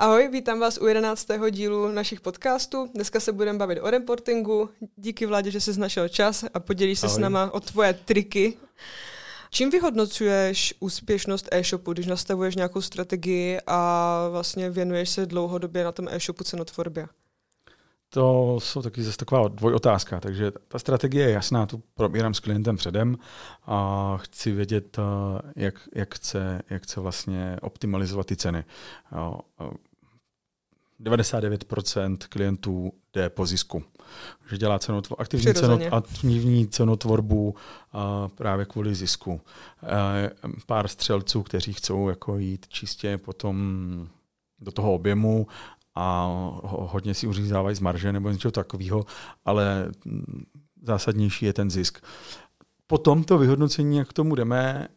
Ahoj, vítám vás u 11. dílu našich podcastů. Dneska se budeme bavit o reportingu. Díky, Vládě, že jsi našel čas a podělíš se s náma o tvoje triky. Čím vyhodnocuješ úspěšnost e-shopu, když nastavuješ nějakou strategii a vlastně věnuješ se dlouhodobě na tom e-shopu cenotvorbě? To jsou taky zase taková dvojotázka, takže ta strategie je jasná, tu probírám s klientem předem a chci vědět, jak chce vlastně optimalizovat ty ceny. 99% klientů jde po zisku, že dělá aktivní cenotvorbu právě kvůli zisku. Pár střelců, kteří chcou jako jít čistě potom do toho objemu, a hodně si uřízávají z marže nebo něco takového, ale zásadnější je ten zisk. Potom to vyhodnocení, jak k tomu jdeme,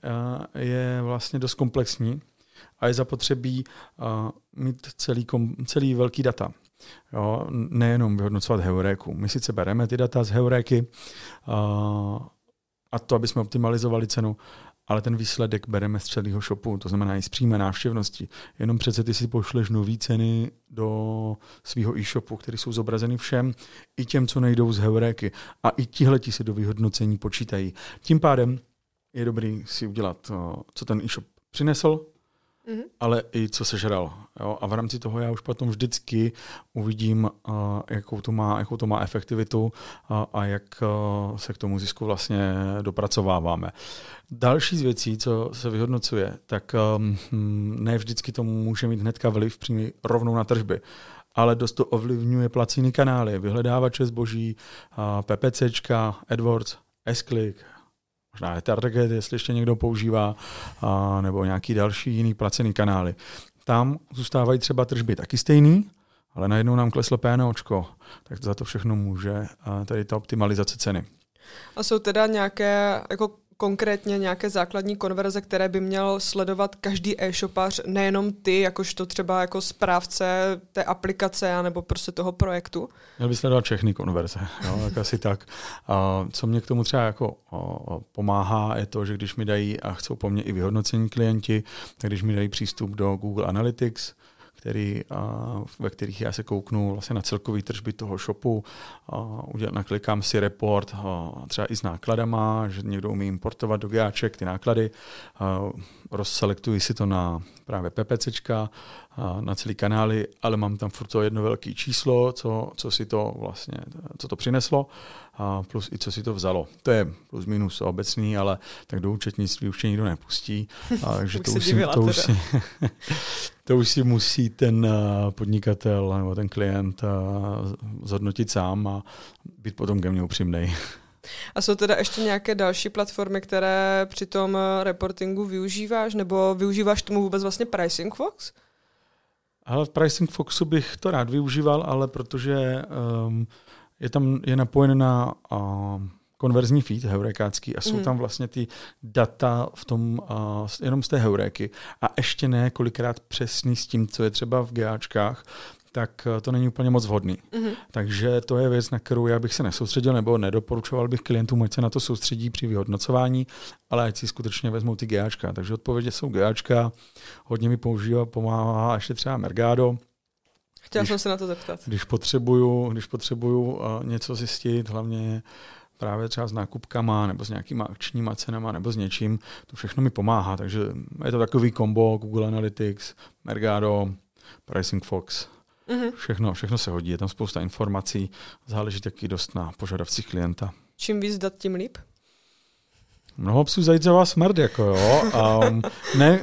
je vlastně dost komplexní a je zapotřebí mít celý velký data. Jo, nejenom vyhodnocovat Heuréku. My sice bereme ty data z Heuréky a to, aby jsme optimalizovali cenu, ale ten výsledek bereme z celého shopu, to znamená i z přímé návštěvnosti. Jenom přece ty si pošleš nový ceny do svého e-shopu, které jsou zobrazeny všem, i těm, co nejdou z Heuréky. A i tihleti se do vyhodnocení počítají. Tím pádem je dobrý si udělat, co ten e-shop přinesl, ale i co sežral. Jo? A v rámci toho já už potom vždycky uvidím, jakou to má efektivitu a jak se k tomu zisku vlastně dopracováváme. Další z věcí, co se vyhodnocuje, tak ne vždycky to může mít hnedka vliv přímý rovnou na tržby, ale dost to ovlivňuje placení kanály, vyhledávače zboží, PPCčka, AdWords, S-click, možná je target, jestli ještě někdo používá, nebo nějaký další jiný placený kanály. Tam zůstávají třeba tržby taky stejný, ale najednou nám kleslo PNOčko. Tak za to všechno může tady ta optimalizace ceny. A jsou teda nějaké, jako konkrétně nějaké základní konverze, které by měl sledovat každý e-shopař, nejenom ty, jakožto třeba jako správce té aplikace nebo prostě toho projektu? Měl by sledovat všechny konverze, jo, tak asi tak. Co mě k tomu třeba jako pomáhá, je to, že když mi dají a chcou po mně i vyhodnocení klienti, tak když mi dají přístup do Google Analytics, ve kterých já se kouknu vlastně na celkový tržby toho shopu, naklikám si report třeba i s nákladama, že někdo umí importovat do GAček ty náklady, rozselektuji si to na právě PPCčka, na celý kanály, ale mám tam furt to jedno velké číslo, co to přineslo, plus i co si to vzalo. To je plus minus obecný, ale tak do účetnictví už tě nikdo nepustí. Takže to už si musí ten podnikatel nebo ten klient zhodnotit sám a být potom ke mně upřímnej. A jsou teda ještě nějaké další platformy, které při tom reportingu využíváš, nebo využíváš tomu vůbec vlastně Pricing Fox? Ale v Pricing Foxu bych to rád využíval, ale protože je napojen na konverzní feed heurékácký a jsou tam vlastně ty data v tom, jenom z té Heuréky a ještě ne kolikrát přesný s tím, co je třeba v GAčkách, tak to není úplně moc vhodný. Takže to je věc, na kterou já bych se nesoustředil nebo nedoporučoval bych klientům, ať se na to soustředí při vyhodnocování, ale ať si skutečně vezmou ty GAčka. Takže odpovědi jsou GAčka, hodně mi pomáhá ještě třeba Mergado. Chtěla jsem se na to zeptat. Když potřebuju něco zjistit, hlavně právě třeba s nákupkama, nebo s nějakýma akčníma cenama, nebo s něčím, to všechno mi pomáhá. Takže je to takový kombo Google Analytics, Mergado, Pricing Fox. Všechno se hodí, je tam spousta informací, záleží taky dost na požadavcích klienta. Čím víc dat, tím líp? Mnoho psů zajít za vás smrt, jako jo.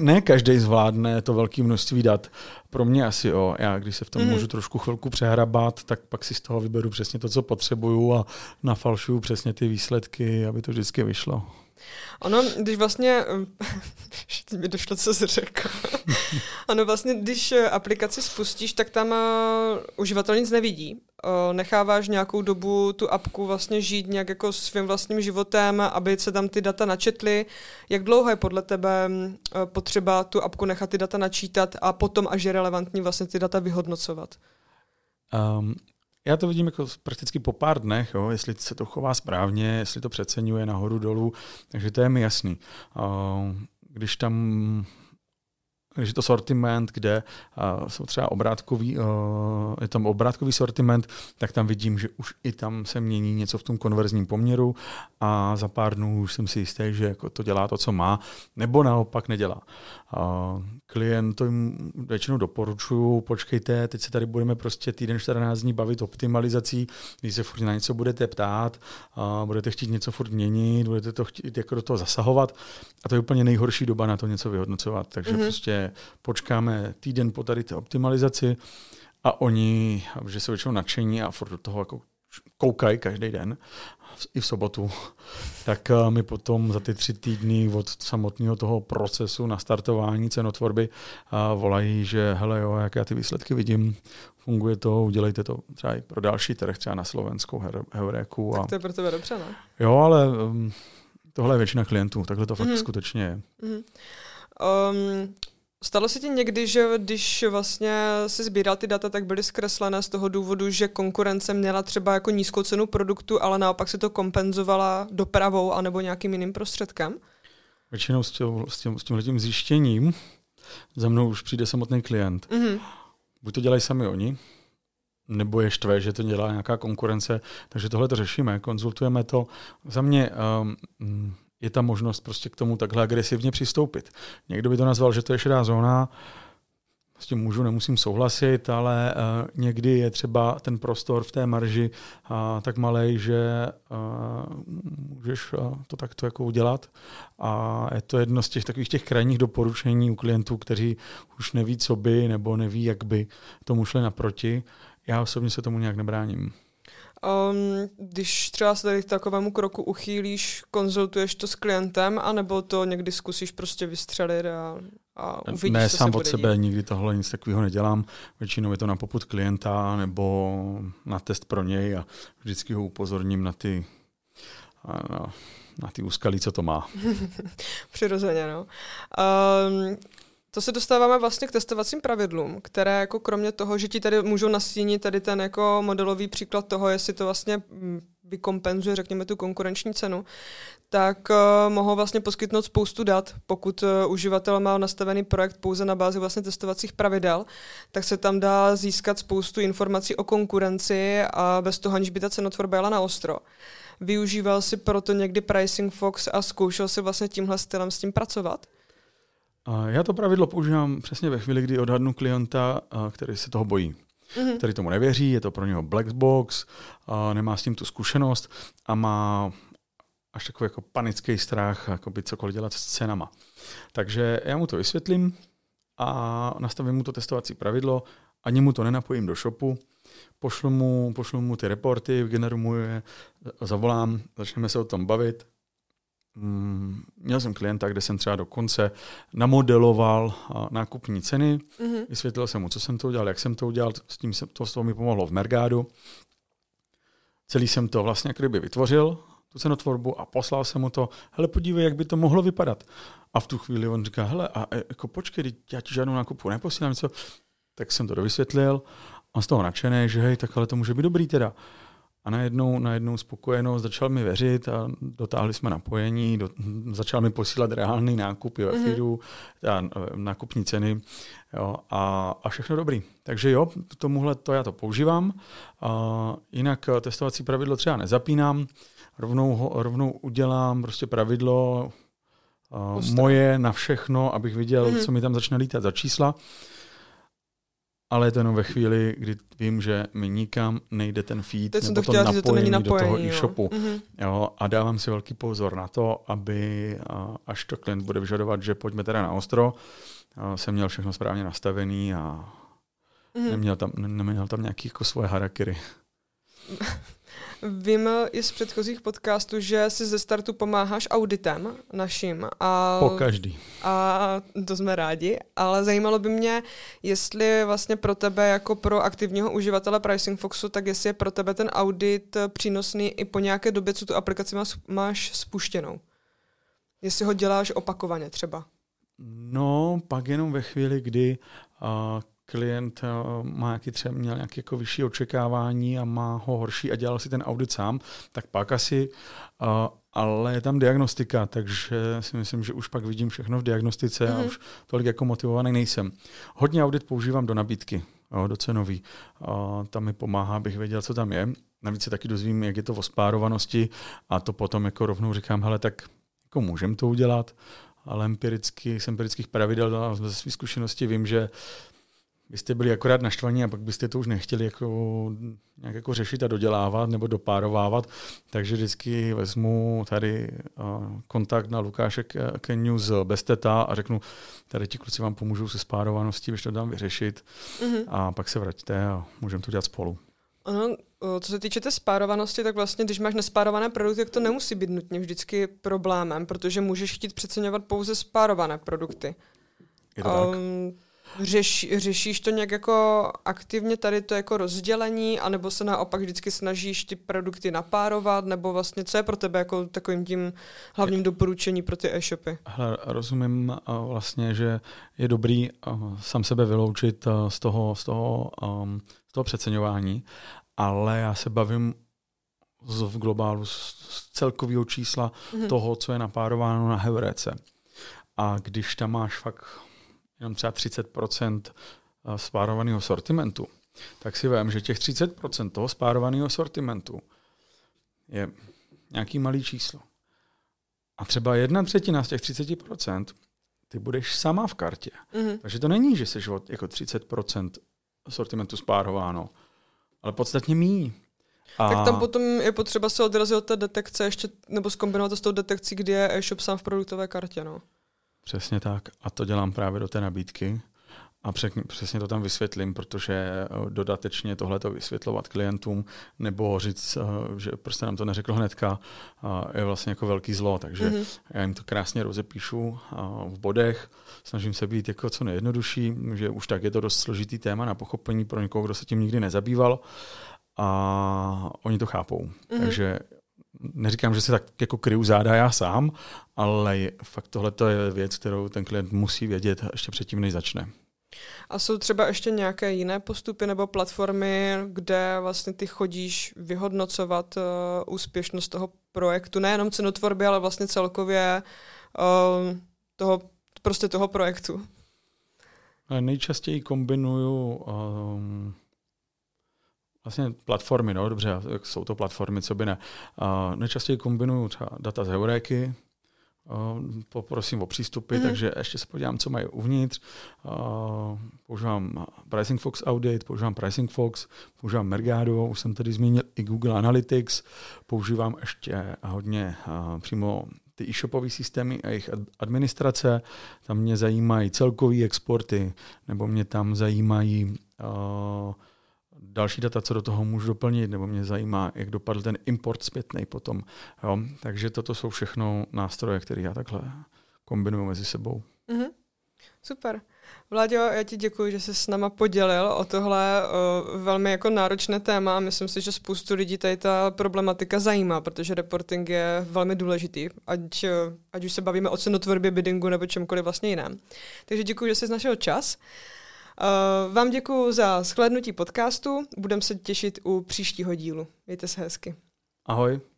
Ne každý zvládne to velké množství dat. Pro mě asi jo. Já když se v tom můžu trošku chvilku přehrabat, tak pak si z toho vyberu přesně to, co potřebuju a nafalšuju přesně ty výsledky, aby to vždycky vyšlo. Ono, když vlastně, mi došlo, co jsi řekl. Ano, vlastně, když aplikaci spustíš, tak tam uživatel nic nevidí. Necháváš nějakou dobu tu apku vlastně žít nějak jako svým vlastním životem, aby se tam ty data načetly. Jak dlouho je podle tebe potřeba tu apku nechat ty data načítat a potom, až je relevantní, vlastně ty data vyhodnocovat? Já to vidím jako prakticky po pár dnech, jo, jestli se to chová správně, jestli to přeceňuje nahoru dolů, takže to je mi jasný. Když tam když je to sortiment, kde jsou třeba je tam obrátkový sortiment, tak tam vidím, že už i tam se mění něco v tom konverzním poměru a za pár dnů už jsem si jistý, že jako to dělá to, co má, nebo naopak nedělá. Klientům většinou doporučuju, počkejte, teď se tady budeme prostě týden 14 dní bavit optimalizací, když se furt na něco budete ptát, budete chtít něco furt měnit, budete to chtít jako do toho zasahovat a to je úplně nejhorší doba na to něco vyhodnocovat. Takže prostě počkáme týden po tady té optimalizaci a oni, že jsou většinou nadšení a furt do toho jako koukají každý den, i v sobotu, tak my potom za ty 3 týdny od samotného toho procesu nastartování cenotvorby volají, že hele jo, jak já ty výsledky vidím, funguje to, udělejte to třeba i pro další trh, třeba na slovenskou Heureku. Tak to je pro tebe dobře, ne? Jo, ale tohle je většina klientů, takhle to fakt skutečně je. Stalo se ti někdy, že když vlastně si sbíral ty data, tak byly zkreslené z toho důvodu, že konkurence měla třeba jako nízkou cenu produktu, ale naopak si to kompenzovala dopravou anebo nějakým jiným prostředkem? Většinou s tímhletím zjištěním za mnou už přijde samotný klient. Buď to dělají sami oni, nebo je štve, že to dělá nějaká konkurence, takže tohle to řešíme, konzultujeme to. Za mě... je ta možnost prostě k tomu takhle agresivně přistoupit. Někdo by to nazval, že to je šedá zóna, s tím můžu, nemusím souhlasit, ale někdy je třeba ten prostor v té marži tak malej, že můžeš to takto jako udělat. A je to jedno z těch takových těch krajních doporučení u klientů, kteří už neví, co by, nebo neví, jak by tomu šli naproti. Já osobně se tomu nějak nebráním. Když třeba se tady k takovému kroku uchýlíš, konzultuješ to s klientem, anebo to někdy zkusíš prostě vystřelit a uvidíš, ne, co sám od sebe dít. Nikdy tohle nic takového nedělám. Většinou je to na popud klienta nebo na test pro něj a vždycky ho upozorním na ty úskalí, co to má. Přirozeně, no. To se dostáváme vlastně k testovacím pravidlům, které jako kromě toho, že ti tady můžou nastínit tady ten jako modelový příklad toho, jestli to vlastně vykompenzuje, řekněme, tu konkurenční cenu, tak mohou vlastně poskytnout spoustu dat. Pokud uživatel má nastavený projekt pouze na bázi vlastně testovacích pravidel, tak se tam dá získat spoustu informací o konkurenci a bez toho, aniž by ta cenotvorba jela na ostro. Využíval si proto někdy Pricing Fox a zkoušel si vlastně tímhle stylem s tím pracovat? Já to pravidlo používám přesně ve chvíli, kdy odhadnu klienta, který se toho bojí, který tomu nevěří, je to pro něho black box, nemá s tím tu zkušenost a má až takový jako panický strach, jako by cokoliv dělat s cenama. Takže já mu to vysvětlím a nastavím mu to testovací pravidlo, ani mu to nenapojím do shopu, pošlu mu ty reporty, generuji mu je, zavolám, začneme se o tom bavit. Měl jsem klienta, kde jsem třeba dokonce namodeloval nákupní ceny, vysvětlil jsem mu, co jsem to udělal, jak jsem to udělal, s tím mi pomohlo v Mergadu. Celý jsem to vlastně kdyby vytvořil, tu cenotvorbu a poslal jsem mu to, hele podívej, jak by to mohlo vypadat. A v tu chvíli on říká, hele, a jako počkej, já ti žádnou nákupu neposílám, něco. Tak jsem to dovysvětlil, on z toho nadšený, že hej, tak ale to může být dobrý teda. A najednou spokojeno začal mi věřit a dotáhli jsme napojení, začal mi posílat reálný nákup ve feedu, nákupní ceny jo, a všechno dobrý. Takže jo, tomuhle to já to používám. Jinak testovací pravidlo třeba nezapínám, rovnou udělám prostě pravidlo moje na všechno, abych viděl, co mi tam začne lítat za čísla. Ale je to jenom ve chvíli, kdy vím, že mi nikam nejde ten feed nebo to napojení do toho e-shopu. Jo, a dávám si velký pozor na to, aby až to klient bude vyžadovat, že pojďme teda na ostro, jsem měl všechno správně nastavený a neměl tam nějaký jako svoje harakiri. Vím i z předchozích podcastů, že si ze startu pomáháš auditem naším. Po každý. A to jsme rádi, ale zajímalo by mě, jestli vlastně pro tebe jako pro aktivního uživatele Pricing Foxu, tak jestli je pro tebe ten audit přínosný i po nějaké době, co tu aplikaci máš spuštěnou. Jestli ho děláš opakovaně třeba. No, pak jenom ve chvíli, kdy klient má nějaký třeba měl nějaké jako vyšší očekávání a má ho horší a dělal si ten audit sám, tak pak asi, ale je tam diagnostika, takže si myslím, že už pak vidím všechno v diagnostice a už tolik jako motivovaný nejsem. Hodně audit používám do nabídky, do cenový. Tam mi pomáhá, abych věděl, co tam je. Navíc se taky dozvím, jak je to o spárovanosti a to potom jako rovnou říkám, hele, tak jako můžem to udělat, ale z empirických pravidel a ze své zkušenosti vím, že byste byli akorát naštvaní a pak byste to už nechtěli jako, nějak jako řešit a dodělávat nebo dopárovávat. Takže vždycky vezmu tady kontakt na Lukáše Keňu z Besteta a řeknu, tady ti kluci vám pomůžou se spárovaností, když to dám vyřešit a pak se vraťte a můžeme to dělat spolu. Ano, co se týče té spárovanosti, tak vlastně, když máš nespárované produkty, tak to nemusí být nutně vždycky problémem, protože můžeš chtít přeceňovat pouze spárované produkty. Je to tak? Řešíš to nějak jako aktivně tady to jako rozdělení, anebo se naopak vždycky snažíš ty produkty napárovat, nebo vlastně co je pro tebe jako takovým tím hlavním doporučení pro ty e-shopy? Rozumím vlastně, že je dobrý sám sebe vyloučit z toho přeceňování, ale já se bavím v globálu z celkového čísla toho, co je napárováno na Heurece. A když tam máš fakt jenom třeba 30% spárovaného sortimentu, tak si vem, že těch 30% toho spárovaného sortimentu je nějaký malý číslo. A třeba 1/3 z těch 30% ty budeš sama v kartě. Takže to není, že jsi jako 30% sortimentu spárováno, ale podstatně míň. Tak tam potom je potřeba se odrazit od té detekce ještě, nebo zkombinovat to s tou detekcí, kdy je e-shop sám v produktové kartě, no. Přesně tak. A to dělám právě do té nabídky. A přesně to tam vysvětlím, protože dodatečně tohle to vysvětlovat klientům nebo říct, že prostě nám to neřekl hnedka, je vlastně jako velký zlo. Takže já jim to krásně rozepíšu v bodech. Snažím se být jako co nejjednodušší, že už tak je to dost složitý téma na pochopení pro někoho, kdo se tím nikdy nezabýval. A oni to chápou. Takže neříkám, že se tak jako kryju záda já sám, ale fakt tohle je věc, kterou ten klient musí vědět ještě předtím, než začne. A jsou třeba ještě nějaké jiné postupy nebo platformy, kde vlastně ty chodíš vyhodnocovat úspěšnost toho projektu, nejenom cenotvorby, ale vlastně celkově toho projektu? Nejčastěji kombinuju vlastně platformy, no dobře, jsou to platformy, co by ne. Nejčastěji kombinuju třeba data z Heureky, poprosím o přístupy, takže ještě se podívám, co mají uvnitř. Používám Pricing Fox Audit, používám Pricing Fox, používám Mergado, už jsem tady zmínil i Google Analytics, používám ještě hodně přímo ty e-shopové systémy a jejich administrace. Tam mě zajímají celkový exporty, nebo mě tam zajímají další data, co do toho můžu doplnit, nebo mě zajímá, jak dopadl ten import zpětnej potom. Jo? Takže toto jsou všechno nástroje, které já takhle kombinuju mezi sebou. Super. Vláďo, já ti děkuji, že jsi s náma podělil o tohle velmi jako náročné téma. Myslím si, že spoustu lidí tady ta problematika zajímá, protože reporting je velmi důležitý, ať už se bavíme o cenotvorbě, biddingu nebo čemkoliv vlastně jiném. Takže děkuji, že jsi našel čas. Vám děkuju za shlédnutí podcastu, budeme se těšit u příštího dílu. Mějte se hezky. Ahoj.